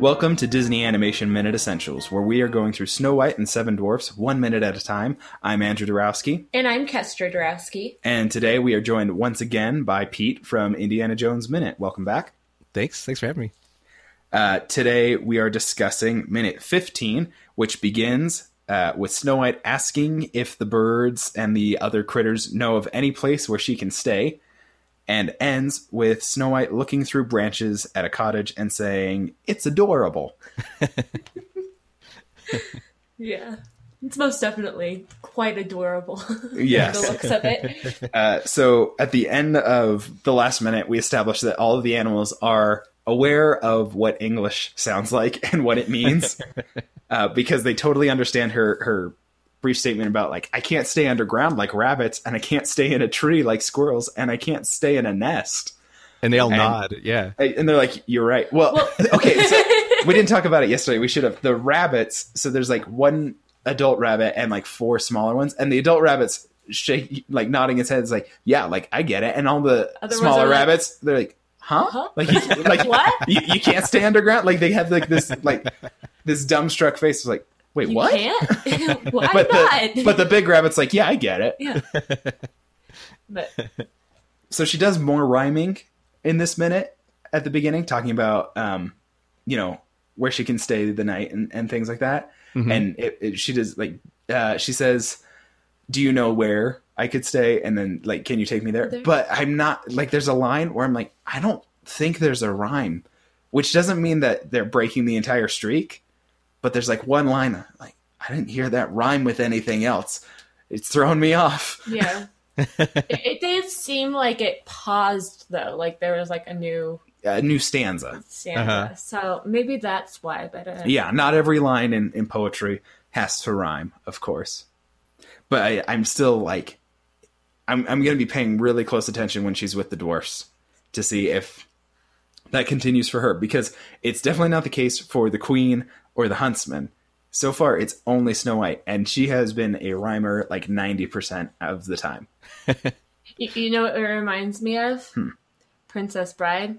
Welcome to Disney Animation Minute Essentials, where we are going through Snow White and Seven Dwarfs 1 minute at a time. I'm Andrew Dorowski. And I'm Kestra Dorowski. And today we are joined once again by Pete from Indiana Jones Minute. Welcome back. Thanks. Thanks for having me. Today we are discussing Minute 15, which begins with Snow White asking if the birds and the other critters know of any place where she can stay, and ends with Snow White looking through branches at a cottage and saying, "It's adorable." Yeah, it's most definitely quite adorable. Yes. The looks of it. So at the end of the last minute, we established that all of the animals are aware of what English sounds like and what it means, because they totally understand her brief statement about, like, I can't stay underground like rabbits, and I can't stay in a tree like squirrels, and I can't stay in a nest. And they all nod, yeah. And they're like, you're right. Well okay, so we didn't talk about it yesterday. We should have. The rabbits, so there's like one adult rabbit and like four smaller ones, and the adult rabbit's shake, like nodding his head, is like, yeah, like I get it. And all the other smaller rabbits, they're like, huh? Like, what? You can't stay underground? Like, they have like this dumbstruck face. It's like, wait, you what? Can't? Why but not? But the big rabbit's like, yeah, I get it. Yeah. But. So she does more rhyming in this minute at the beginning, talking about, where she can stay the night and things like that. Mm-hmm. And she does, like, she says, do you know where I could stay? And then, like, can you take me there? But I'm not, like, there's a line where I'm like, I don't think there's a rhyme, which doesn't mean that they're breaking the entire streak. But there's like one line, like, I didn't hear that rhyme with anything else. It's thrown me off. Yeah. It did seem like it paused, though. Like there was like a new stanza. Uh-huh. So maybe that's why. But yeah, not every line in poetry has to rhyme, of course. But I'm still like, I'm going to be paying really close attention when she's with the dwarfs to see if that continues for her, because it's definitely not the case for the queen or the huntsman. So far, it's only Snow White, and she has been a rhymer like 90% of the time. You know what it reminds me of? Princess Bride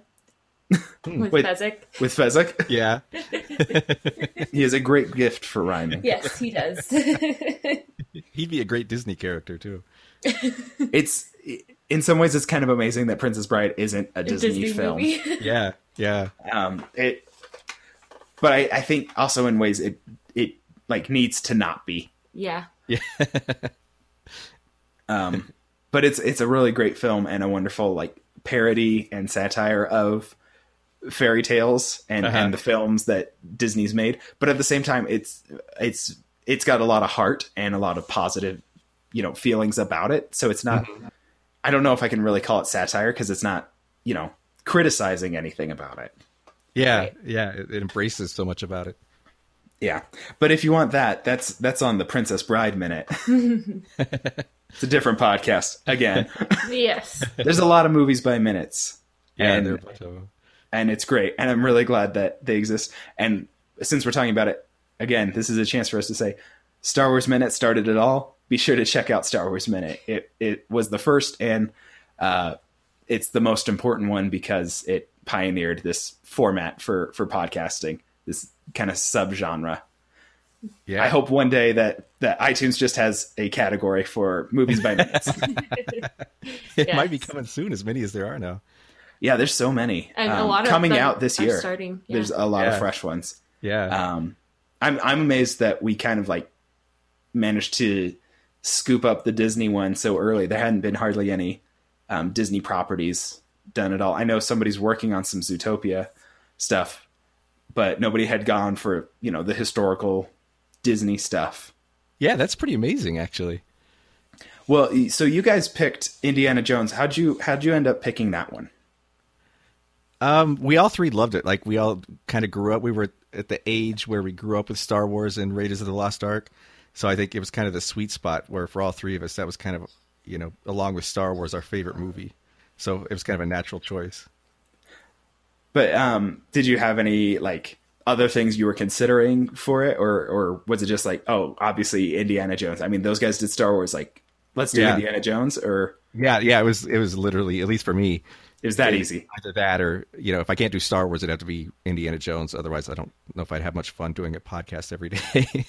with Fezzik. With Fezzik? Yeah. He has a great gift for rhyming. Yes, he does. He'd be a great Disney character, too. In some ways, it's kind of amazing that Princess Bride isn't a Disney film. Yeah, yeah. But I think also in ways it like needs to not be. Yeah. But it's a really great film and a wonderful like parody and satire of fairy tales and the films that Disney's made. But at the same time, it's got a lot of heart and a lot of positive, feelings about it. So it's not. Mm-hmm. I don't know if I can really call it satire because it's not, criticizing anything about it. Yeah, right. Yeah, it embraces so much about it. Yeah, but if you want that's on the Princess Bride Minute. It's a different podcast, again. Yes. There's a lot of movies by minutes. Yeah, and it's great, and I'm really glad that they exist. And since we're talking about it, again, this is a chance for us to say, Star Wars Minute started it all. Be sure to check out Star Wars Minute. It was the first, and it's the most important one because it pioneered this format for podcasting, this kind of subgenre. Yeah. I hope one day that iTunes just has a category for movies by minutes. It might be coming soon, as many as there are now. Yeah, there's so many. And a lot of coming out this year. Starting, yeah. There's a lot of fresh ones. Yeah. I'm amazed that we kind of like managed to scoop up the Disney one so early. There hadn't been hardly any Disney properties done at all. I know somebody's working on some Zootopia stuff, but nobody had gone for, the historical Disney stuff. Yeah, that's pretty amazing, actually. Well, so you guys picked Indiana Jones. How'd you end up picking that one? We all three loved it. Like, we all kind of grew up. We were at the age where we grew up with Star Wars and Raiders of the Lost Ark. So I think it was kind of the sweet spot where for all three of us, that was kind of, along with Star Wars, our favorite movie. So it was kind of a natural choice. But did you have any like other things you were considering for it? Or was it just like, oh, obviously Indiana Jones. I mean, those guys did Star Wars, like, let's do Indiana Jones. Or. Yeah. It was literally, at least for me, Is that easy? Either that or, you know, if I can't do Star Wars, it'd have to be Indiana Jones. Otherwise, I don't know if I'd have much fun doing a podcast every day.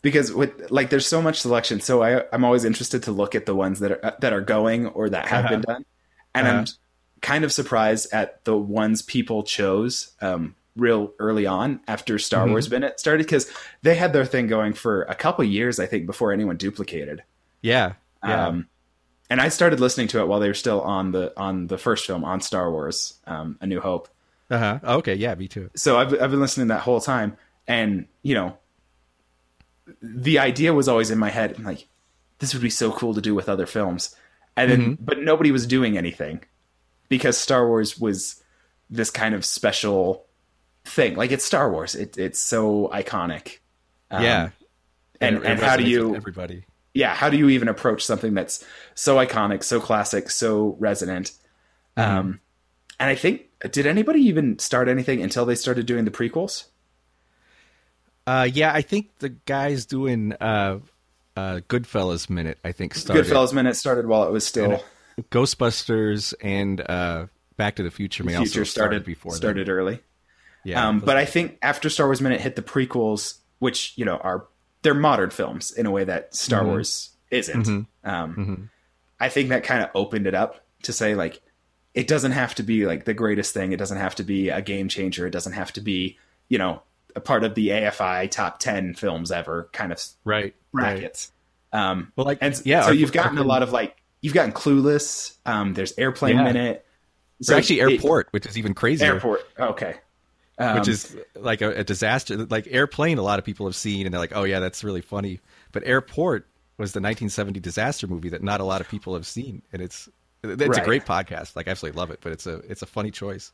Because with like, there's so much selection. So I'm always interested to look at the ones that are going or that have been done. And I'm kind of surprised at the ones people chose real early on after Star Wars Minute started, because they had their thing going for a couple years, I think, before anyone duplicated. Yeah. Yeah. And I started listening to it while they were still on the first film, on Star Wars, A New Hope. Okay. Yeah, me too. So I've been listening that whole time. And, you know, the idea was always in my head. I'm like, this would be so cool to do with other films. And then, but nobody was doing anything because Star Wars was this kind of special thing. Like, it's Star Wars. It's so iconic. Yeah. And how do you... Everybody. Yeah, how do you even approach something that's so iconic, so classic, so resonant? And I think, did anybody even start anything until they started doing the prequels? Yeah, I think the guys doing Goodfellas Minute, I think, started. Goodfellas Minute started while it was still... And Ghostbusters and Back to the Future may also have started before that. Started early. Yeah, but I think after Star Wars Minute hit the prequels, which, you know, are... They're modern films in a way that Star Wars isn't. I think that kind of opened it up to say, like, it doesn't have to be like the greatest thing. It doesn't have to be a game changer. It doesn't have to be, you know, a part of the AFI top 10 films ever kind of brackets. Right. Well, like, and yeah, so you've gotten a lot of like, you've gotten Clueless. There's Airplane Minute. So actually Airport, which is even crazier. Airport. Okay. Which is like a disaster. Like Airplane, a lot of people have seen, and they're like, oh, yeah, that's really funny. But Airport was the 1970 disaster movie that not a lot of people have seen. And it's a great podcast. Like, I absolutely love it, but it's a funny choice.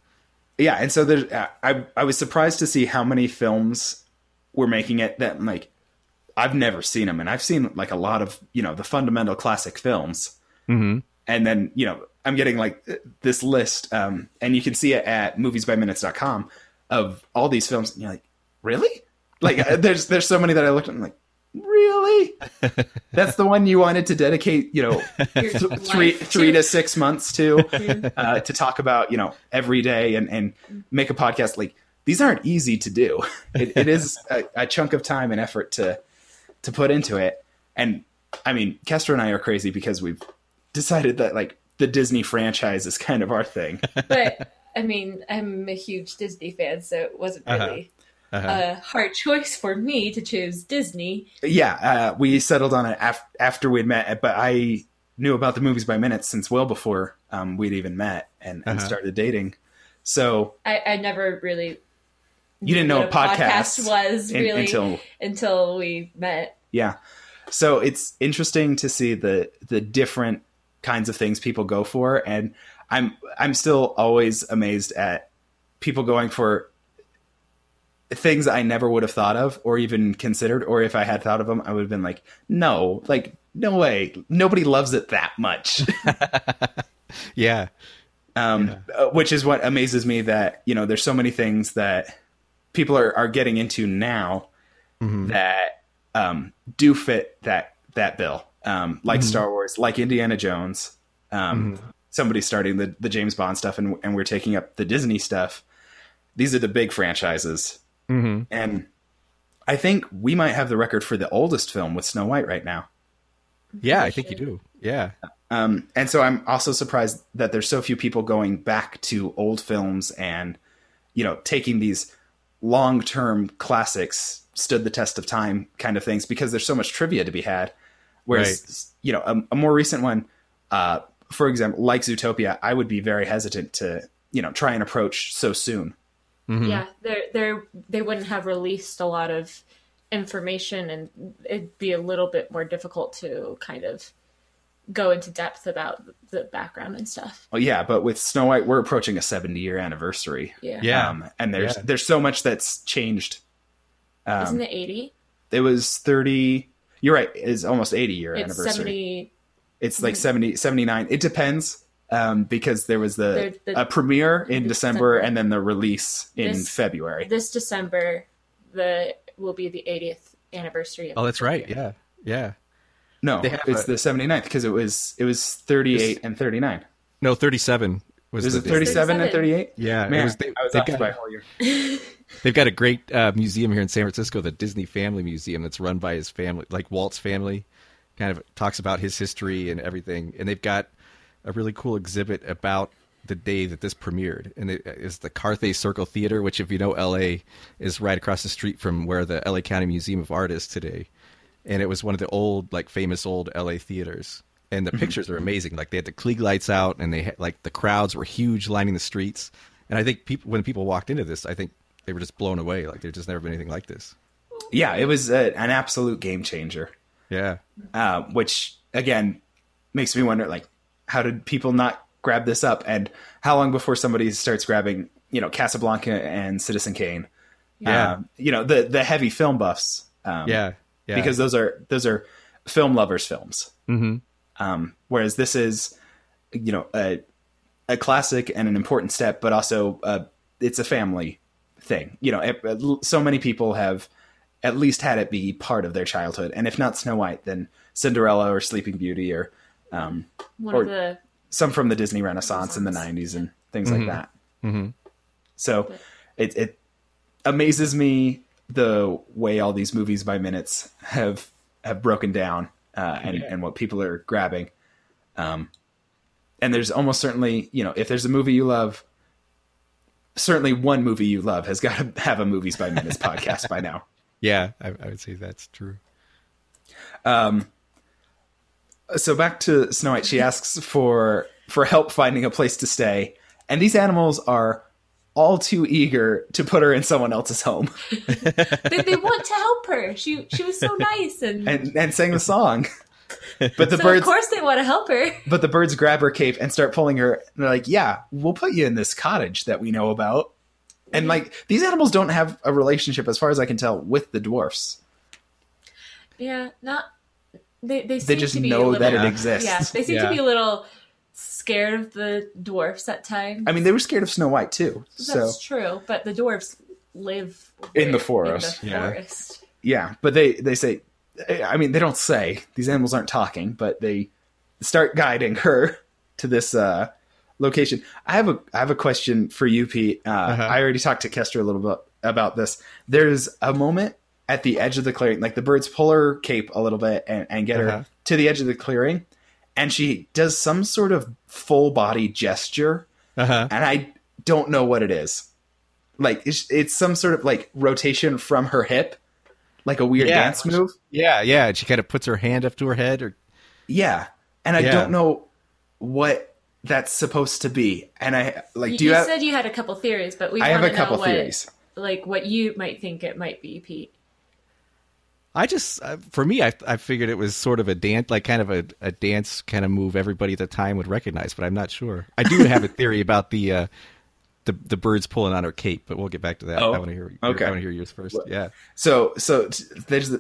Yeah, and so there's, I was surprised to see how many films were making it that, like, I've never seen them. And I've seen, like, a lot of, you know, the fundamental classic films. And then, you know, I'm getting, like, this list, and you can see it at moviesbyminutes.com. of all these films, and you're like, really? Like, there's so many that I looked at and I'm like, really? That's the one you wanted to dedicate, you know, three to 6 months to talk about, you know, every day and make a podcast. Like, these aren't easy to do. It is a chunk of time and effort to put into it. And I mean, Kestra and I are crazy because we've decided that, like, the Disney franchise is kind of our thing. But I mean, I'm a huge Disney fan, so it wasn't really a hard choice for me to choose Disney. Yeah, we settled on it after we'd met, but I knew about the Movies by Minutes since well before we'd even met and started dating. So I never really you didn't know what a podcast was really until we met. Yeah, so it's interesting to see the different kinds of things people go for, and I'm still always amazed at people going for things I never would have thought of or even considered, or if I had thought of them, I would have been like, no, like, no way. Nobody loves it that much. Yeah. Which is what amazes me, that, you know, there's so many things that people are getting into now that do fit that bill, like Star Wars, like Indiana Jones, somebody's starting the James Bond stuff and we're taking up the Disney stuff. These are the big franchises. And I think we might have the record for the oldest film with Snow White right now. Yeah, I think you do. Yeah. And so I'm also surprised that there's so few people going back to old films and, you know, taking these long-term classics, stood the test of time kind of things, because there's so much trivia to be had. Whereas, you know, a more recent one, for example, like Zootopia, I would be very hesitant to, you know, try and approach so soon. Yeah, they wouldn't have released a lot of information, and it'd be a little bit more difficult to kind of go into depth about the background and stuff. Well, yeah, but with Snow White, we're approaching a 70-year anniversary. Yeah. And there's so much that's changed. Isn't it 80? It was 30. You're right. It's almost 80-year anniversary. It's 70. It's like 70, 79. It depends, because there was a premiere in December and then the release in February. This December, will be the 80th anniversary. Oh, that's right. Yeah, yeah. No, it's the 79th, because it was 38 and 39. No, 37 Was it 37 and 38? Yeah. Man, I was off by a whole year. They've got a great museum here in San Francisco, the Disney Family Museum, that's run by his family, like Walt's family, kind of talks about his history and everything. And they've got a really cool exhibit about the day that this premiered. And it's the Carthay Circle Theater, which, if you know L.A., is right across the street from where the L.A. County Museum of Art is today. And it was one of the old, like, famous old L.A. theaters. And the pictures are amazing. Like, they had the Klieg lights out, and they had, like, the crowds were huge lining the streets. And I think when people walked into this, I think they were just blown away. Like, there's just never been anything like this. Yeah, it was an absolute game changer. Yeah. Which, again, makes me wonder, like, how did people not grab this up? And how long before somebody starts grabbing, you know, Casablanca and Citizen Kane? Yeah. You know, the heavy film buffs. Yeah. Because those are film lovers' films. Mm-hmm. Whereas this is, you know, a classic and an important step, but also it's a family thing. You know, so many people have at least had it be part of their childhood. And if not Snow White, then Cinderella or Sleeping Beauty or some from the Disney Renaissance in the 90s and things like that. Mm-hmm. So it amazes me the way all these movies by minutes have broken down. And what people are grabbing. And there's almost certainly, you know, if there's a movie you love, certainly one movie you love has got to have a Movies by Minutes podcast by now. Yeah, I would say that's true. So back to Snow White, she asks for help finding a place to stay. And these animals are all too eager to put her in someone else's home. they want to help her. She was so nice and sang the song. But the birds, of course, they want to help her. But the birds grab her cape and start pulling her. And they're like, "Yeah, we'll put you in this cottage that we know about." And like, these animals don't have a relationship, as far as I can tell, with the dwarfs. Yeah, not they just know that it exists. Yeah, they seem to be a little scared of the dwarfs at times. I mean, they were scared of Snow White too. That's true, but the dwarfs live in the forest. Yeah, but they say, I mean, they don't say, these animals aren't talking, but they start guiding her to this location. I have a question for you, Pete. I already talked to Kestra a little bit about this. There's a moment at the edge of the clearing, like the birds pull her cape a little bit and get her to the edge of the clearing. And she does some sort of full body gesture. And I don't know what it is. Like, it's some sort of like rotation from her hip, like a weird dance move. Yeah. And she kind of puts her hand up to her head And I don't know what that's supposed to be. And I like, you said you had a couple theories, but I have a couple theories. Like what you might think it might be, Pete. I figured it was sort of a dance, like kind of a dance kind of move everybody at the time would recognize, but I'm not sure. I do have a theory about the birds pulling on her cape, but we'll get back to that. Oh, I want to hear yours first. Yeah. So there's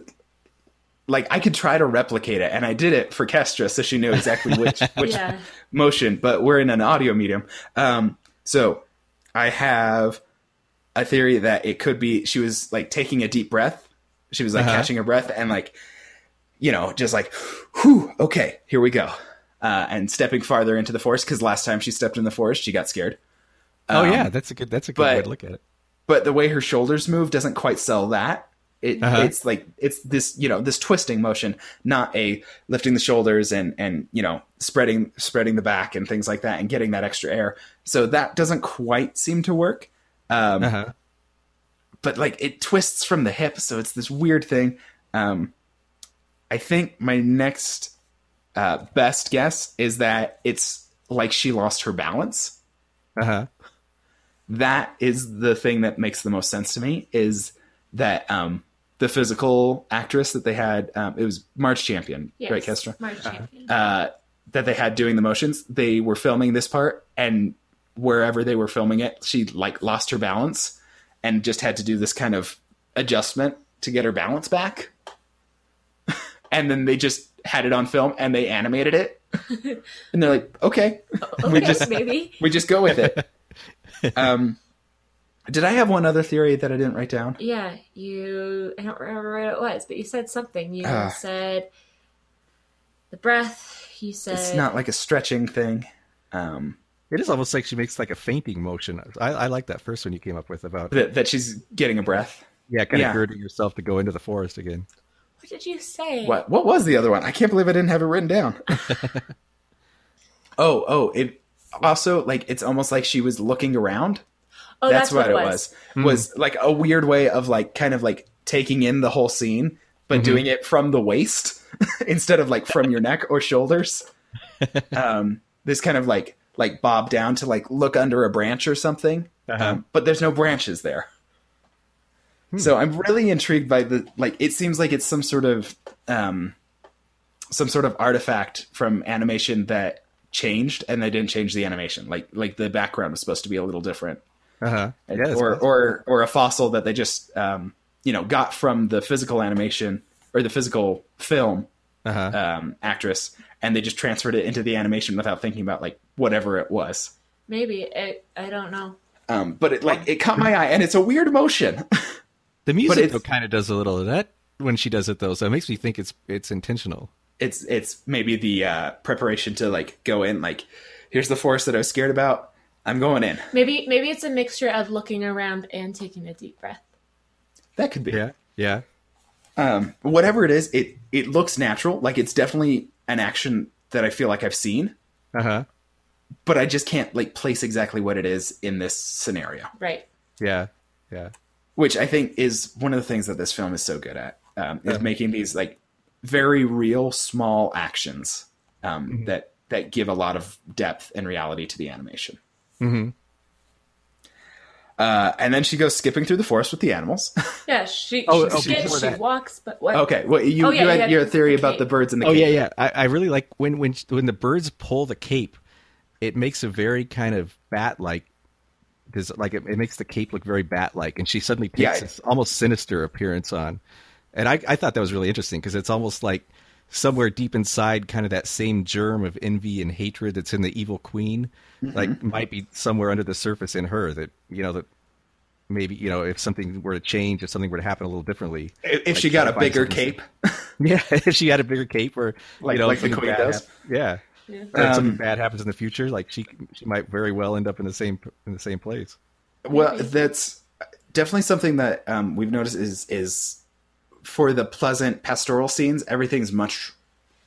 like, I could try to replicate it, and I did it for Kestra, so she knew exactly which motion, but we're in an audio medium. So I have a theory that it could be, she was like taking a deep breath. She was like catching her breath and like, you know, just like, whew, okay, here we go. And stepping farther into the forest. 'Cause last time she stepped in the forest, she got scared. That's a good way to look at it. But the way her shoulders move doesn't quite sell that. It's like, it's this, you know, this twisting motion, not a lifting the shoulders and, you know, spreading the back and things like that and getting that extra air. So that doesn't quite seem to work. But like it twists from the hip. So it's this weird thing. I think my next best guess is that it's like she lost her balance. That is the thing that makes the most sense to me, is that the physical actress that they had, it was Marge Champion, right, Kestra? Marge Champion. That they had doing the motions. They were filming this part, and wherever they were filming it, she like lost her balance. And just had to do this kind of adjustment to get her balance back. And then they just had it on film and they animated it. And they're like, okay, we just go with it. Did I have one other theory that I didn't write down? Yeah, I don't remember what it was, but you said something. You said the breath. You said it's not like a stretching thing. It is almost like she makes like a fainting motion. I like that first one you came up with about that she's getting a breath. Yeah, kind of girding yourself to go into the forest again. What did you say? What was the other one? I can't believe I didn't have it written down. It also, like, it's almost like she was looking around. Oh, that's what it was. Mm-hmm. Was like a weird way of like kind of like taking in the whole scene, but mm-hmm. doing it from the waist instead of like from your neck or shoulders. This kind of like bob down to like look under a branch or something, but there's no branches there. So I'm really intrigued by it seems like it's some sort of artifact from animation that changed, and they didn't change the animation. Like the background was supposed to be a little different, or a fossil that they just, got from the physical animation or the physical film actress, and they just transferred it into the animation without thinking about like whatever it was. Maybe I don't know. But it caught my eye, and it's a weird motion. The music kind of does a little of that when she does it, though, so it makes me think it's intentional. It's maybe the preparation to like go in. Like, here's the forest that I was scared about. I'm going in. Maybe it's a mixture of looking around and taking a deep breath. That could be. Yeah. Whatever it is, it looks natural. Like, it's definitely an action that I feel like I've seen. But I just can't like place exactly what it is in this scenario. Right. Yeah. Which I think is one of the things that this film is so good at, is making these like very real small actions that give a lot of depth and reality to the animation. Mm-hmm. And then she goes skipping through the forest with the animals. Yeah, she walks, but what? Okay, well, you had your theory about the birds and the cape. Yeah. I really like when the birds pull the cape. It makes a very kind of bat-like, because like it makes the cape look very bat-like, and she suddenly takes this almost sinister appearance on. And I thought that was really interesting, because it's almost like somewhere deep inside kind of that same germ of envy and hatred that's in the evil queen, like might be somewhere under the surface in her that, that maybe, if something were to change, if something were to happen a little differently. If she got a bigger cape. Yeah, if she had a bigger cape or, like the queen does. Yeah. Yeah. If something bad happens in the future, like she might very well end up in the same place. Well, that's definitely something that we've noticed is for the pleasant pastoral scenes, everything's much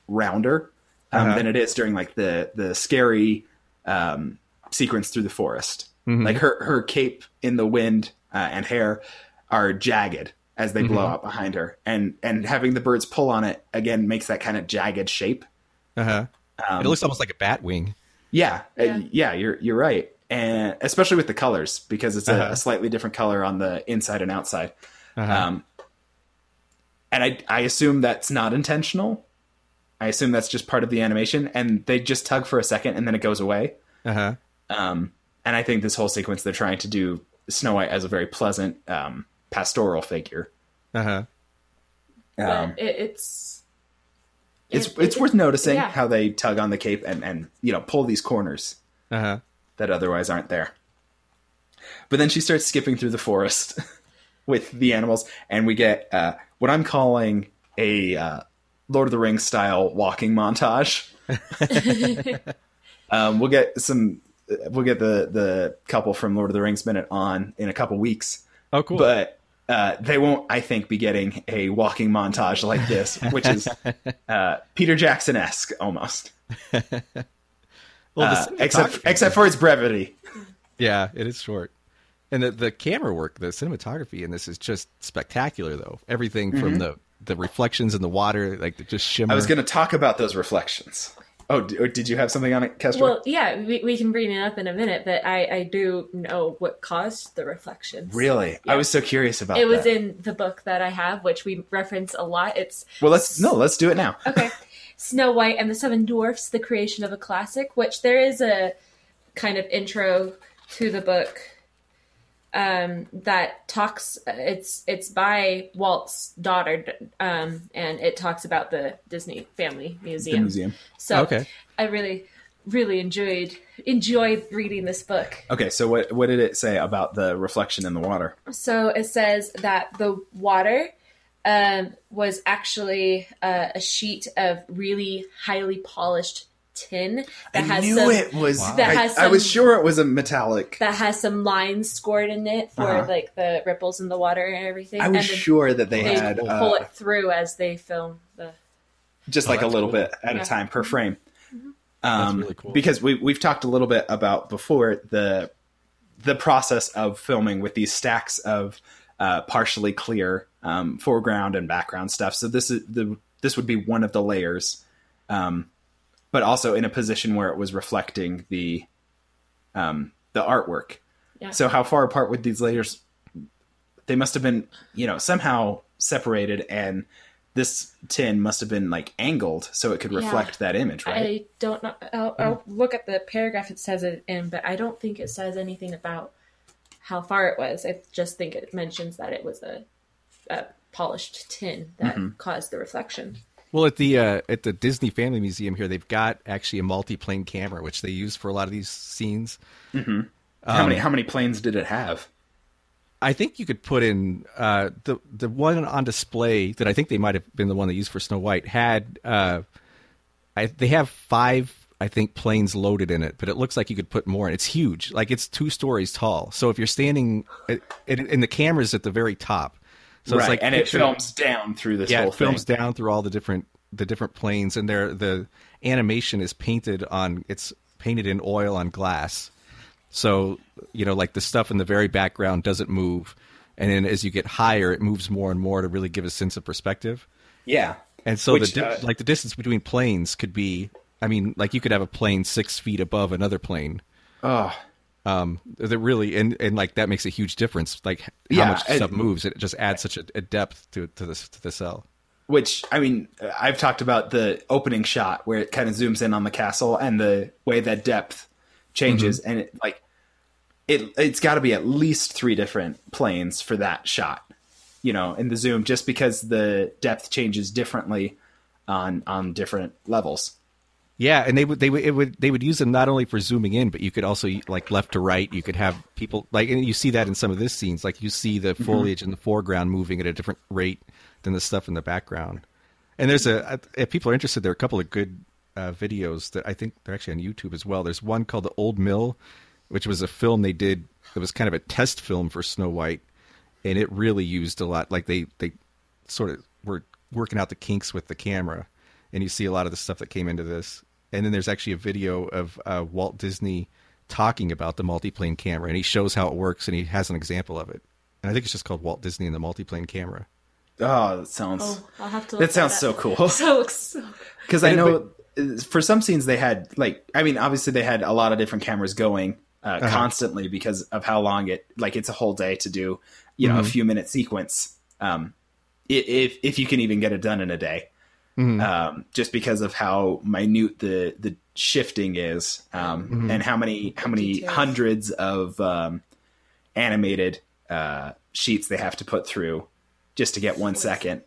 rounder than it is during like the scary sequence through the forest. Mm-hmm. Like her cape in the wind and hair are jagged as they blow out behind her, and having the birds pull on it again makes that kind of jagged shape. It looks almost like a bat wing. Yeah, you're right. And especially with the colors, because it's a slightly different color on the inside and outside. And I assume that's not intentional. I assume that's just part of the animation, and they just tug for a second and then it goes away. And I think this whole sequence, they're trying to do Snow White as a very pleasant pastoral figure. It's worth noticing how they tug on the cape and pull these corners that otherwise aren't there. But then she starts skipping through the forest with the animals, and we get what I'm calling a Lord of the Rings style walking montage. We'll get the couple from Lord of the Rings Minute on in a couple weeks. Oh, cool! But they won't, I think, be getting a walking montage like this, which is Peter Jackson-esque almost. Except for its brevity. Yeah, it is short. And the camera work, the cinematography in this is just spectacular, though. Everything from the reflections in the water, like they just shimmer. I was going to talk about those reflections. Oh, did you have something on it, Kestra? Well, yeah, we can bring it up in a minute, but I do know what caused the reflections. Really? Yeah. I was so curious about it. It was in the book that I have, which we reference a lot. Let's do it now. Okay. Snow White and the Seven Dwarfs, The Creation of a Classic, which there is a kind of intro to the book that talks, it's by Walt's daughter, and it talks about the Disney Family Museum. So I really, really enjoyed reading this book. Okay, so what did it say about the reflection in the water? So it says that the water was actually a sheet of really highly polished tin that I was sure it was a metallic that has some lines scored in it for like the ripples in the water and everything. I was sure that they had pull it through as they film the just a little bit at a time per frame. Mm-hmm. That's really cool. Because we've talked a little bit about before the process of filming with these stacks of partially clear foreground and background stuff. So this would be one of the layers, but also in a position where it was reflecting the artwork. Yeah. So how far apart would these layers? They must have been, somehow separated, and this tin must have been like angled so it could reflect that image, right? I don't know. I'll look at the paragraph it says it in, but I don't think it says anything about how far it was. I just think it mentions that it was a polished tin that caused the reflection. Well, at the Disney Family Museum here, they've got actually a multi-plane camera, which they use for a lot of these scenes. Mm-hmm. How many planes did it have? I think you could put in the one on display that I think they might have been the one they used for Snow White had. They have 5, I think, planes loaded in it, but it looks like you could put more in. It's huge, like it's 2 stories tall. So if you're standing, and the camera's at the very top, so it's like, and it films down through this whole thing. Yeah, it films down through all the different planes, and the animation is painted in oil on glass. So, like the stuff in the very background doesn't move. And then as you get higher, it moves more and more to really give a sense of perspective. Yeah. And so the distance between planes could be, you could have a plane 6 feet above another plane. Oh, that really, and that makes a huge difference. Like how much stuff moves. It just adds such a depth to the cell. Which, I've talked about the opening shot where it kind of zooms in on the castle and the way that depth changes. Mm-hmm. And it's got to be at least 3 different planes for that shot, in the zoom, just because the depth changes differently on different levels. Yeah, and they would use them not only for zooming in, but you could also, like, left to right. You could have people and you see that in some of these scenes. Like, you see the foliage in the foreground moving at a different rate than the stuff in the background. And there's if people are interested, there are a couple of good videos that I think they're actually on YouTube as well. There's one called The Old Mill, which was a film they did that was kind of a test film for Snow White, and it really used a lot. Like they sort of were working out the kinks with the camera, and you see a lot of the stuff that came into this. And then there's actually a video of Walt Disney talking about the multiplane camera, and he shows how it works, and he has an example of it. And I think it's just called Walt Disney and the Multiplane Camera. Oh, that sounds. Oh, I'll have to look that sounds so cool. So because I know. For some scenes they had obviously they had a lot of different cameras going constantly because of how long it's a whole day to do, a few minute sequence. If you can even get it done in a day, just because of how minute the shifting is, and how many hundreds of, animated, sheets they have to put through just to get 1 second.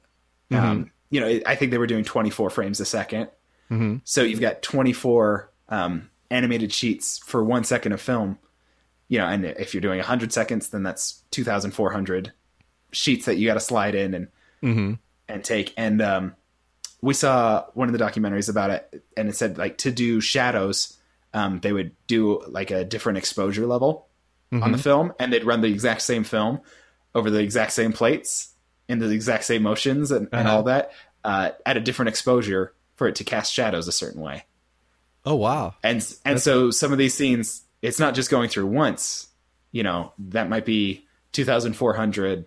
Mm-hmm. I think they were doing 24 frames a second. Mm-hmm. So you've got 24 animated sheets for 1 second of film, and if you're doing 100 seconds, then that's 2,400 sheets that you got to slide in and take. And we saw one of the documentaries about it, and it said, to do shadows, they would do a different exposure level on the film, and they'd run the exact same film over the exact same plates in the exact same motions and all that at a different exposure for it to cast shadows a certain way. Oh, wow. And so some of these scenes, it's not just going through once, that might be 2,400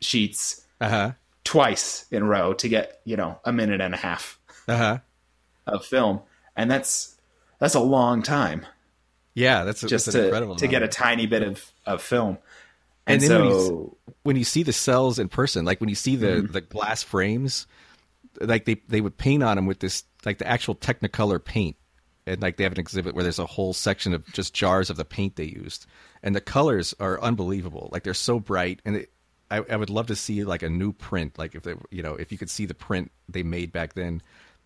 sheets twice in a row to get, a minute and a half of film. And that's a long time. Yeah, that's incredible to get a tiny bit of film. And then when you see the cells in person, when you see the glass frames, they would paint on them with this, the actual Technicolor paint. And they have an exhibit where there's a whole section of just jars of the paint they used. And the colors are unbelievable. They're so bright. And I would love to see a new print. If they, if you could see the print they made back then,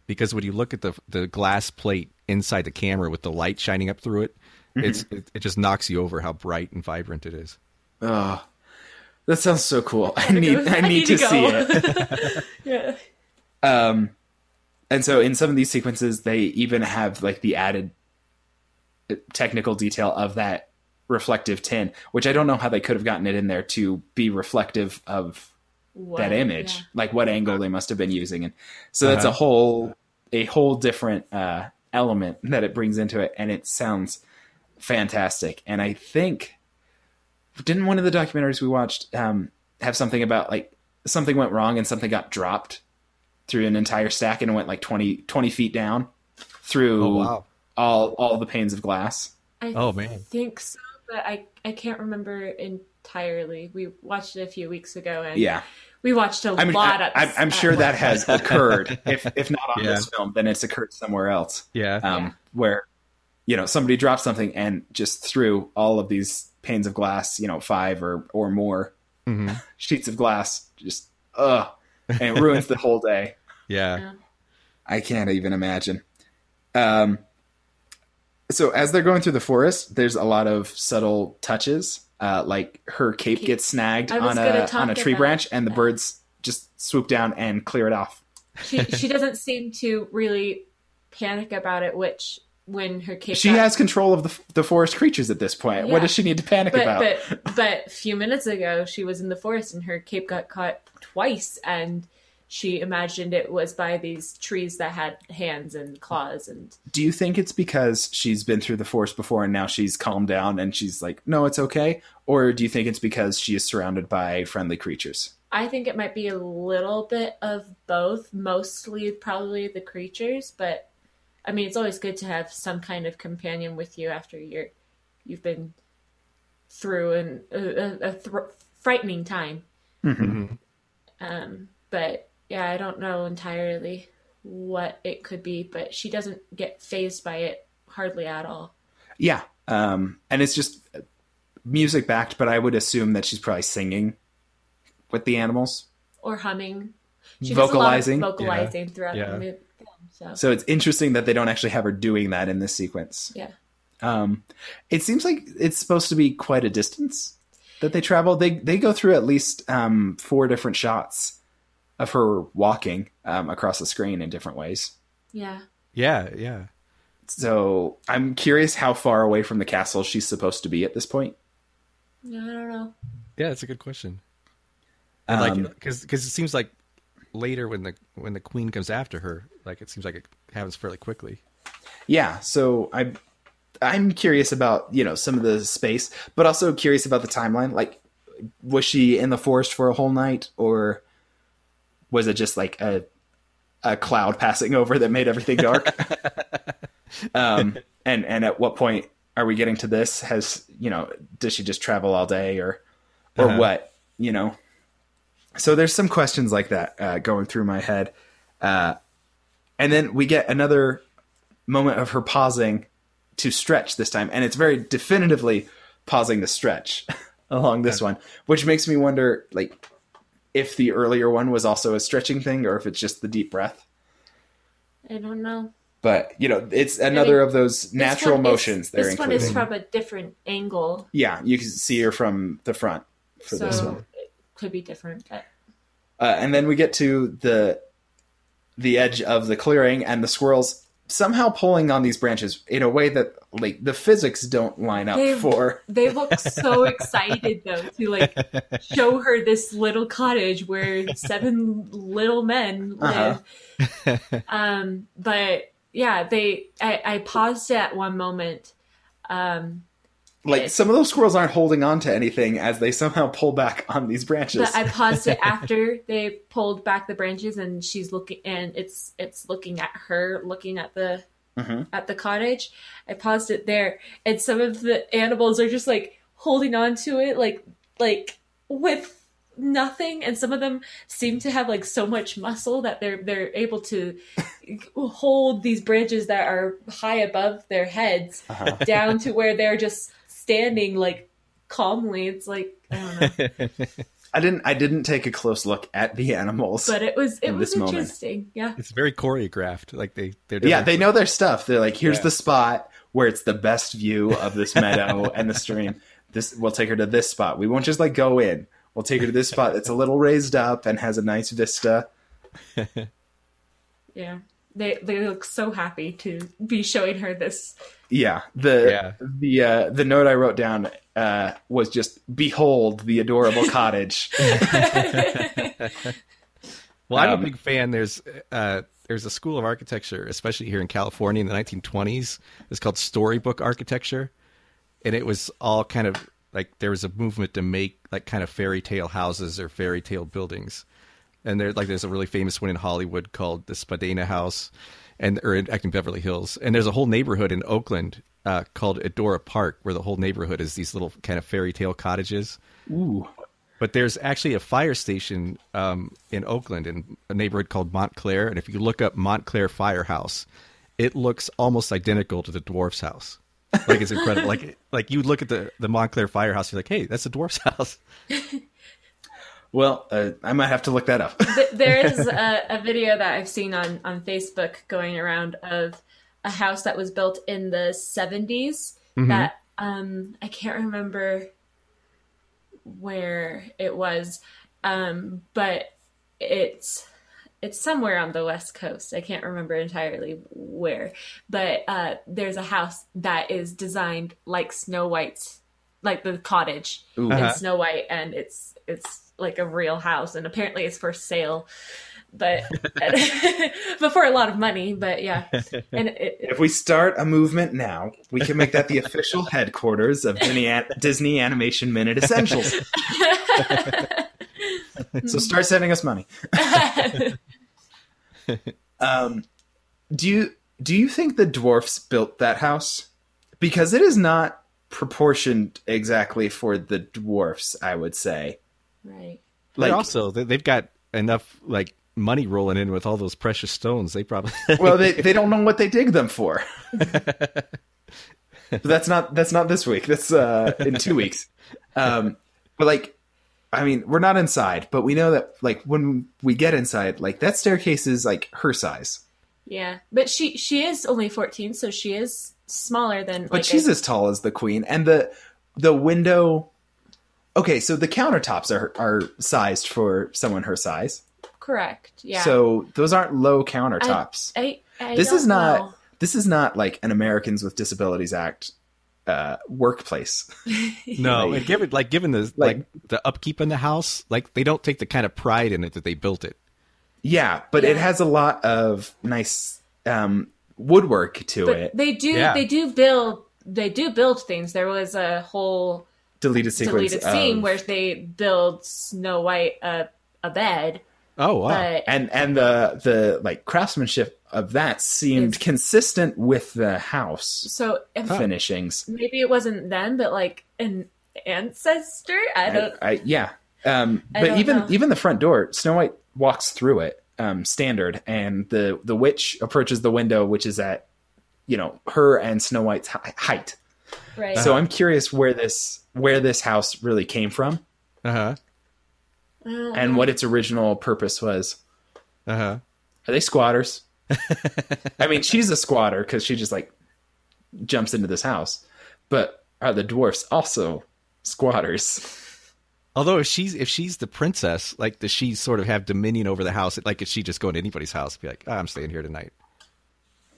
because when you look at the glass plate inside the camera with the light shining up through it, it just knocks you over how bright and vibrant it is. Oh, that sounds so cool. I need to see it. Yeah. And so in some of these sequences, they even have like the added technical detail of that reflective tin, which I don't know how they could have gotten it in there to be reflective of that image, like what angle they must have been using. And so that's a whole different element that it brings into it. And it sounds fantastic. And I think, didn't one of the documentaries we watched have something about like something went wrong and something got dropped through an entire stack and it went like 20 feet down through all the panes of glass? I think so, but I can't remember entirely. We watched it a few weeks ago, and we watched a lot. I'm sure that has occurred. If not on this film, then it's occurred somewhere else. Where somebody dropped something and just threw all of these panes of glass, five or more sheets of glass, just and it ruins the whole day. Yeah, I can't even imagine. So as they're going through the forest, there's a lot of subtle touches, like her cape gets snagged on a tree branch, and the birds just swoop down and clear it off. She doesn't seem to really panic about it, which when her cape has control of the forest creatures at this point. Yeah. What does she need to panic about? But a few minutes ago, she was in the forest and her cape got caught twice, and she imagined it was by these trees that had hands and claws. And do you think it's because she's been through the forest before and now she's calmed down and she's like, no, it's okay? Or do you think it's because she is surrounded by friendly creatures? I think it might be a little bit of both, mostly probably the creatures. But, I mean, it's always good to have some kind of companion with you after you've been through a frightening time. Mm-hmm. But... yeah, I don't know entirely what it could be, but she doesn't get fazed by it hardly at all. Yeah, and it's just music backed, but I would assume that she's probably singing with the animals. Or humming. She vocalizing. Vocalizing throughout the movie. So it's interesting that they don't actually have her doing that in this sequence. Yeah. It seems like it's supposed to be quite a distance that they travel. They go through at least 4 different shots of her walking across the screen in different ways. Yeah. So I'm curious how far away from the castle she's supposed to be at this point. No, I don't know. Yeah, that's a good question. And because it seems like later when the queen comes after her, like it seems like it happens fairly quickly. Yeah, so I'm curious about some of the space, but also curious about the timeline. Like, was she in the forest for a whole night, or was it just like a cloud passing over that made everything dark? And at what point are we getting to this? Does she just travel all day or what, So there's some questions like that going through my head. And then we get another moment of her pausing to stretch this time. And it's very definitively pausing to stretch along this one, which makes me wonder, like, if the earlier one was also a stretching thing or if it's just the deep breath. I don't know. But, it's another of those natural motions they're including. This one is from a different angle. Yeah, you can see her from the front for this one. It could be different. But... and then we get to the edge of the clearing and the squirrels somehow pulling on these branches in a way that, like, the physics don't line up for. They look so excited, though, to, like, show her this little cottage where 7 little men live. But, yeah, I paused at one moment. Some of those squirrels aren't holding on to anything as they somehow pull back on these branches. But I paused it after they pulled back the branches, and she's looking, and it's looking at her, looking at the at the cottage. I paused it there, and some of the animals are just like holding on to it, like with nothing, and some of them seem to have like so much muscle that they're able to hold these branches that are high above their heads down to where they're just standing like calmly. It's like, I don't know. I didn't take a close look at the animals, but it was interesting. Yeah, it's very choreographed. Like they know their stuff. They're like, here's the spot where it's the best view of this meadow and the stream. We'll take her to this spot. We won't just like go in. We'll take her to this spot that's a little raised up and has a nice vista. Yeah. They look so happy to be showing her this. Yeah. The note I wrote down was just, behold the adorable cottage. Well, I'm a big fan. There's a school of architecture, especially here in California in the 1920s. It's called storybook architecture. And it was all kind of like, there was a movement to make like kind of fairy tale houses or fairy tale buildings. And there's a really famous one in Hollywood called the Spadina House, or in Beverly Hills. And there's a whole neighborhood in Oakland called Edora Park, where the whole neighborhood is these little kind of fairy tale cottages. Ooh. But there's actually a fire station in Oakland in a neighborhood called Montclair. And if you look up Montclair Firehouse, it looks almost identical to the dwarf's house. Like, it's incredible. like you look at the Montclair Firehouse, you're like, hey, that's the dwarf's house. Well, I might have to look that up. There is a video that I've seen on Facebook going around of a house that was built in the 70s that I can't remember where it was, but it's somewhere on the West Coast. I can't remember entirely where, but there's a house that is designed like Snow White's, like the cottage in Snow White, and it's like a real house, and apparently it's for sale, but for a lot of money. But yeah, and if we start a movement now, we can make that the official headquarters of Disney Animation Minute Essentials. So start sending us money. Do you think the dwarfs built that house? Because it is not proportioned exactly for the dwarfs, I would say. Right. Like, but also, they've got enough like money rolling in with all those precious stones. They probably well, they don't know what they dig them for. But that's not this week. That's in 2 weeks. But like, I mean, we're not inside, but we know that like when we get inside, like that staircase is like her size. Yeah, but she is only 14, so she is smaller than. But like she's as tall as the queen, and the window. Okay, so the countertops are sized for someone her size. Correct. Yeah. So those aren't low countertops. This is not like an Americans with Disabilities Act workplace. No, and given the the upkeep in the house, like they don't take the kind of pride in it that they built it. Yeah, but it has a lot of nice woodwork to it. They do build things. There was a whole deleted scene where they build Snow White a bed. Oh wow! But and the like craftsmanship of that seemed consistent with the house. So finishings. Maybe it wasn't them, but like an ancestor. I don't. But even the front door, Snow White walks through it standard, and the witch approaches the window, which is at her and Snow White's height. Right. So I'm curious where this house really came from, and what its original purpose was. Are they squatters? I mean, she's a squatter because she just like jumps into this house, but are the dwarfs also squatters? Although if she's the princess, like does she sort of have dominion over the house? Like if she just go into anybody's house, and be like, I'm staying here tonight.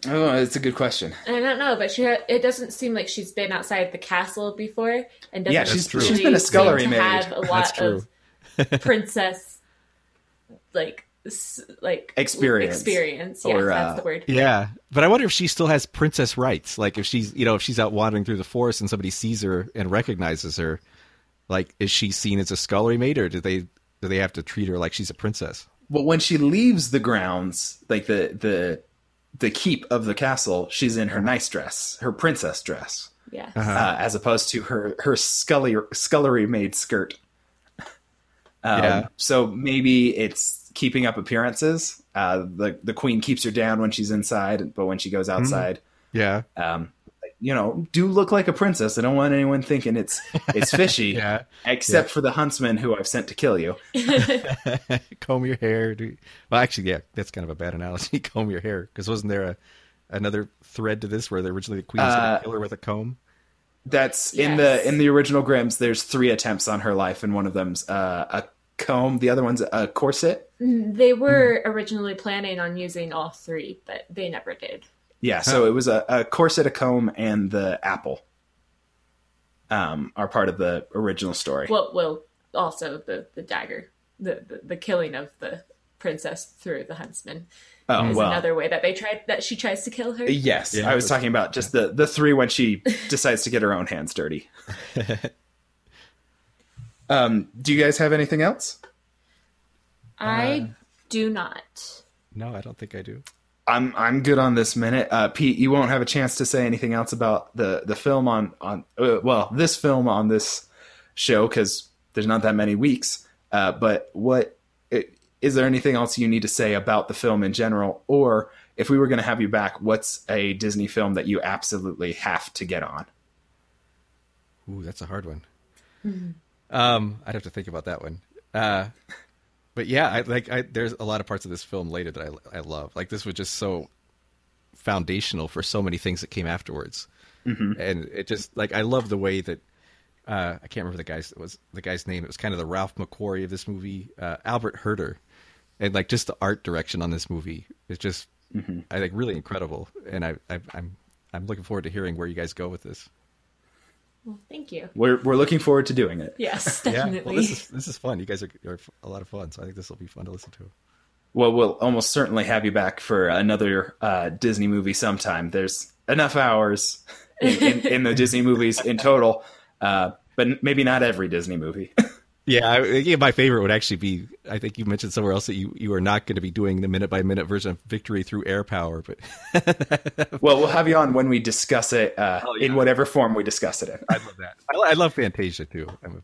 Oh, that's a good question. I don't know, but it doesn't seem like she's been outside the castle before, and doesn't she's been a scullery maid. Have a lot of princess like experience. Yeah, that's the word. Yeah, but I wonder if she still has princess rights. Like if she's if she's out wandering through the forest and somebody sees her and recognizes her, like is she seen as a scullery maid, or do they have to treat her like she's a princess? Well, when she leaves the grounds, like the keep of the castle, she's in her nice dress, her princess dress, as opposed to her scullery maid skirt. So maybe it's keeping up appearances. The queen keeps her down when she's inside, but when she goes outside, do look like a princess. I don't want anyone thinking it's fishy, except for the huntsman who I've sent to kill you. Comb your hair. Well, actually, yeah, that's kind of a bad analogy. Comb your hair, because wasn't there another thread to this where originally the queen was going to kill her with a comb? That's in the original Grimm's. There's 3 attempts on her life, and one of them's a comb. The other one's a corset. They were originally planning on using all three, but they never did. Yeah, so it was a corset, a comb, and the apple are part of the original story. Well also the dagger, the killing of the princess through the huntsman is another way that she tries to kill her. Yes, yeah, I was talking about just the three when she decides to get her own hands dirty. Do you guys have anything else? I do not. No, I don't think I do. I'm good on this minute. Pete, you won't have a chance to say anything else about the film this film on this show, because there's not that many weeks. But is there anything else you need to say about the film in general? Or if we were going to have you back, what's a Disney film that you absolutely have to get on? Ooh, that's a hard one. Mm-hmm. I'd have to think about that one. But yeah, there's a lot of parts of this film later that I love. Like, this was just so foundational for so many things that came afterwards, and it just I love the way that I can't remember the guy's name. It was kind of the Ralph McQuarrie of this movie, Albert Herter, and just the art direction on this movie is just I think really incredible. And I'm looking forward to hearing where you guys go with this. Well, thank you. We're looking forward to doing it. Yes, definitely. Yeah. Well, this is fun. You guys are a lot of fun, so I think this will be fun to listen to. Well, we'll almost certainly have you back for another Disney movie sometime. There's enough hours in the Disney movies in total, but maybe not every Disney movie. Yeah, my favorite would actually be, I think you mentioned somewhere else that you are not going to be doing the minute-by-minute version of Victory Through Air Power. But well, we'll have you on when we discuss it in whatever form we discuss it in. I love that. I love Fantasia, too. I'm a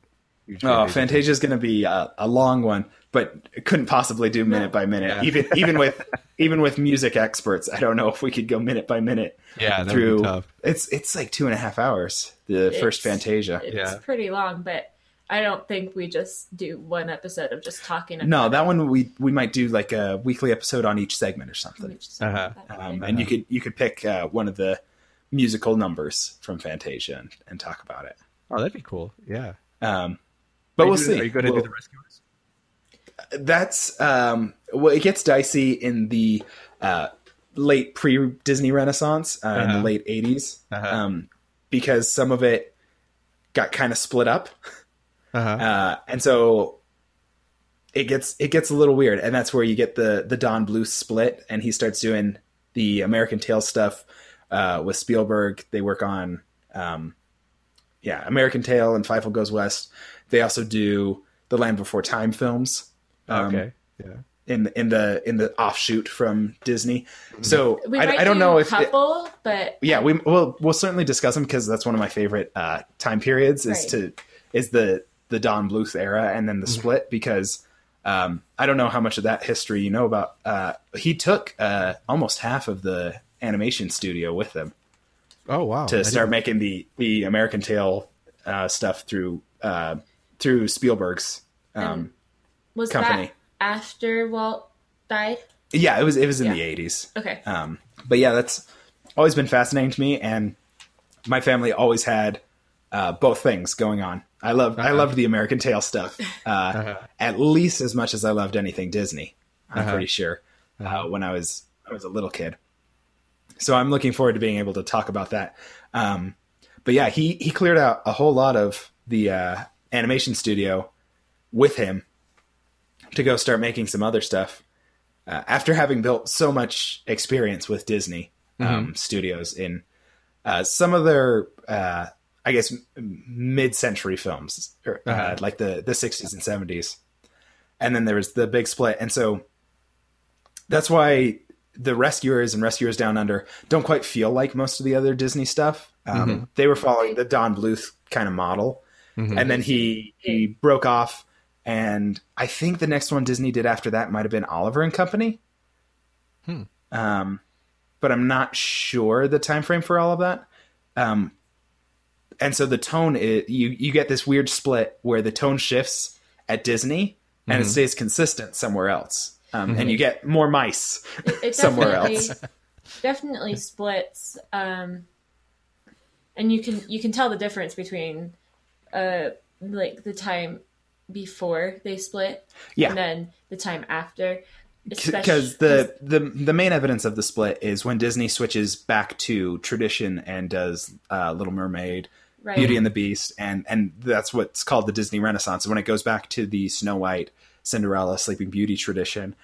huge Fantasia is going to be a long one, but couldn't possibly do minute-by-minute. Yeah. Even with music experts, I don't know if we could go minute-by-minute. Yeah, that would be tough. It's 2.5 hours, first Fantasia. It's pretty long, but I don't think we just do one episode of just talking about it. That one we might do like a weekly episode on each segment or something. And you could pick one of the musical numbers from Fantasia and talk about it. Oh, that'd be cool. Yeah. But we'll see. Are you going to do The Rescuers? That's it gets dicey in the late pre-Disney Renaissance in the late 80s because some of it got kind of split up. And so it gets a little weird, and that's where you get the Don Bluth split, and he starts doing the American Tail stuff with Spielberg. They work on American Tail and Feifel Goes West. They also do the Land Before Time films. In the offshoot from Disney, so I don't know if we'll certainly discuss them because that's one of my favorite time periods is the Don Bluth era and then the split, because I don't know how much of that history you know about. He took almost half of the animation studio with him. Oh, wow. To start making the American Tail stuff through Spielberg's was company. That after Walt died? Yeah, it was in the 80s. Okay. But yeah, that's always been fascinating to me, and my family always had both things going on. I loved the American Tail stuff at least as much as I loved anything Disney. I'm pretty sure when I was a little kid. So I'm looking forward to being able to talk about that. But yeah, he cleared out a whole lot of the animation studio with him to go start making some other stuff after having built so much experience with Disney studios in some of their I guess mid-century films, like the 60s and 70s. And then there was the big split. And so that's why The Rescuers and Rescuers Down Under don't quite feel like most of the other Disney stuff. They were following the Don Bluth kind of model. And then he broke off. And I think the next one Disney did after that might have been Oliver and Company. But I'm not sure the time frame for all of that. And so the tone, you get this weird split where the tone shifts at Disney and it stays consistent somewhere else. And you get more mice somewhere else. Definitely splits. And you can tell the difference between like the time before they split, yeah, and then the time after. Because the main evidence of the split is when Disney switches back to tradition and does Little Mermaid, right, Beauty and the Beast, and that's what's called the Disney Renaissance. When it goes back to the Snow White, Cinderella, Sleeping Beauty tradition,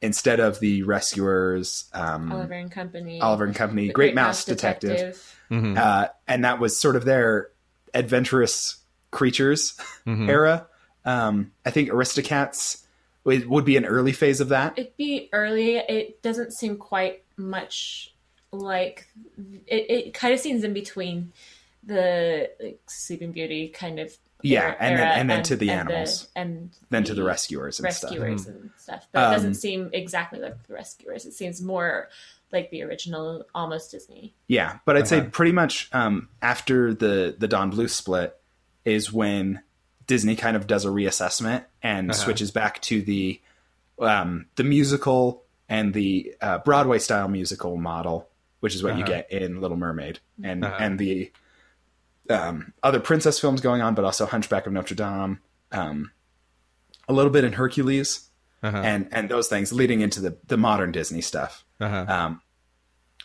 instead of the Rescuers, Oliver and Company, Great Mouse Detective. Mm-hmm. And that was sort of their adventurous creatures era. I think Aristocats... It would be an early phase of that. It'd be early. It doesn't seem quite much like... It kind of seems in between the Sleeping Beauty kind of... And then to the Rescuers and stuff. But it doesn't seem exactly like the Rescuers. It seems more like the original, almost Disney. Yeah, but I'd say pretty much after the Don Bluth split is when... Disney kind of does a reassessment and switches back to the musical and the Broadway style musical model, which is what you get in Little Mermaid and the other princess films going on, but also Hunchback of Notre Dame, a little bit in Hercules and those things leading into the modern Disney stuff,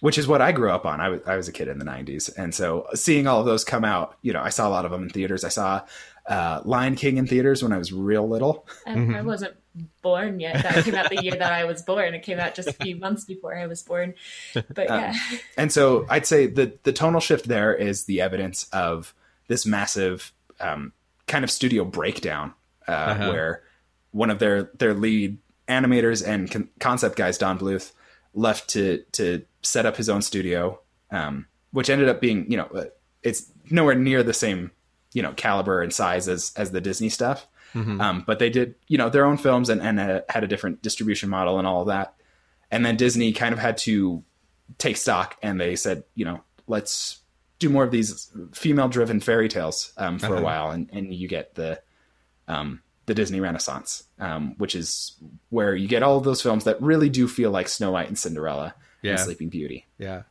which is what I grew up on. I was a kid in the 90s. And so seeing all of those come out, you know, I saw a lot of them in theaters. I saw Lion King in theaters when I was real little. I wasn't born yet. That came out the year that I was born. It came out just a few months before I was born. But yeah. And so I'd say the tonal shift there is the evidence of this massive kind of studio breakdown where one of their lead animators and concept guys, Don Bluth, left to set up his own studio, which ended up being, you know, it's nowhere near the same, you know, caliber and size as the Disney stuff. But they did, you know, their own films and had a different distribution model and all of that. And then Disney kind of had to take stock and they said, you know, let's do more of these female driven fairy tales, for a while. And you get the Disney Renaissance, which is where you get all of those films that really do feel like Snow White and Cinderella and Sleeping Beauty. Yeah.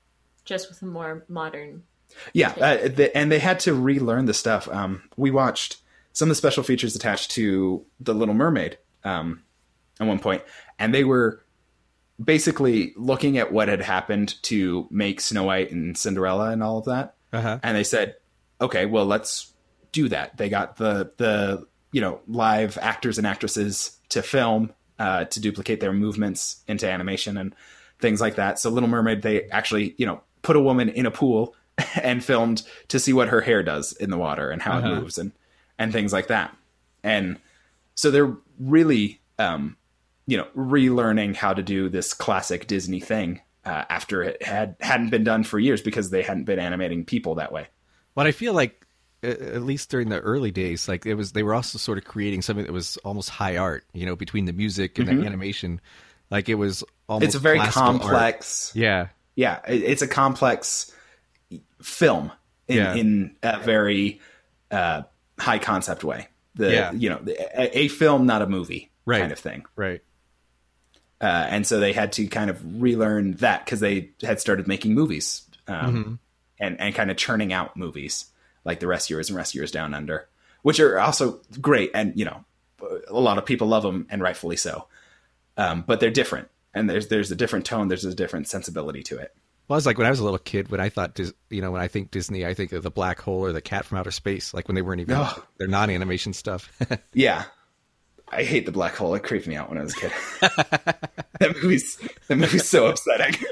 Just with a more modern. Yeah. And they had to relearn the stuff. We watched some of the special features attached to The Little Mermaid at one point, and they were basically looking at what had happened to make Snow White and Cinderella and all of that. And they said, okay, well, let's do that. They got the, you know, live actors and actresses to film, to duplicate their movements into animation and things like that. So Little Mermaid, they actually, you know, put a woman in a pool and filmed to see what her hair does in the water and how it moves and things like that. And so they're really, you know, relearning how to do this classic Disney thing, after it hadn't been done for years because they hadn't been animating people that way. But I feel like, at least during the early days, like it was, they were also sort of creating something that was almost high art, you know, between the music and the animation. Like it was almost, it's a very complex art. Yeah. It's a complex film in a very, high concept way. You know, a film, not a movie kind of thing. Right. And so they had to kind of relearn that because they had started making movies, and kind of churning out movies, like The Rescuers and Rescuers Down Under, which are also great. And, you know, a lot of people love them and rightfully so. But they're different and there's a different tone. There's a different sensibility to it. Well, I was like, when I was a little kid, when I thought, you know, when I think Disney, I think of the black hole or the cat from outer space, like when they weren't even, they're non-animation stuff. Yeah. I hate the black hole. It creeped me out when I was a kid. That movie's so upsetting.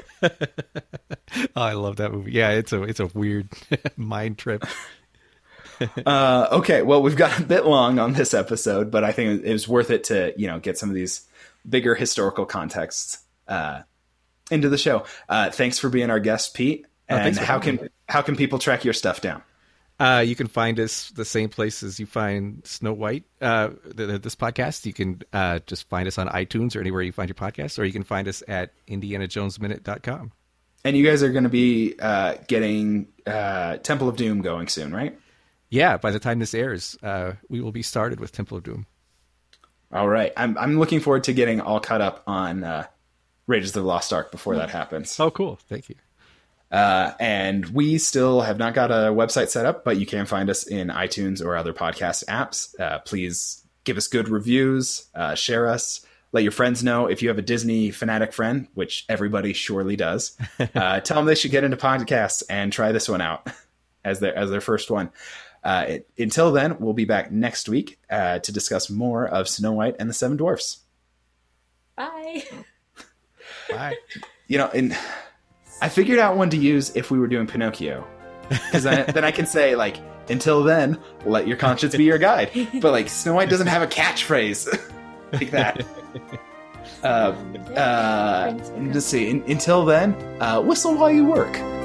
Oh, I love that movie. Yeah. It's a weird mind trip. Okay. Well, we've got a bit long on this episode, but I think it was worth it to, you know, get some of these bigger historical contexts, into the show. Thanks for being our guest, Pete. And how can people track your stuff down? You can find us the same place as you find Snow White, this podcast. You can just find us on iTunes or anywhere you find your podcasts, or you can find us at IndianaJonesMinute.com. And you guys are going to be getting Temple of Doom going soon, right? Yeah, by the time this airs, we will be started with Temple of Doom. All right. I'm looking forward to getting all caught up on Raiders of the Lost Ark before that happens. Oh, cool. Thank you. And we still have not got a website set up, but you can find us in iTunes or other podcast apps. Please give us good reviews, share us, let your friends know. If you have a Disney fanatic friend, which everybody surely does, tell them they should get into podcasts and try this one out as their first one. Until then, we'll be back next week to discuss more of Snow White and the Seven Dwarfs. Bye. Bye. I figured out one to use if we were doing Pinocchio, because then I can say, like, until then, let your conscience be your guide. But, like, Snow White doesn't have a catchphrase like that. Let's see. Until then, whistle while you work.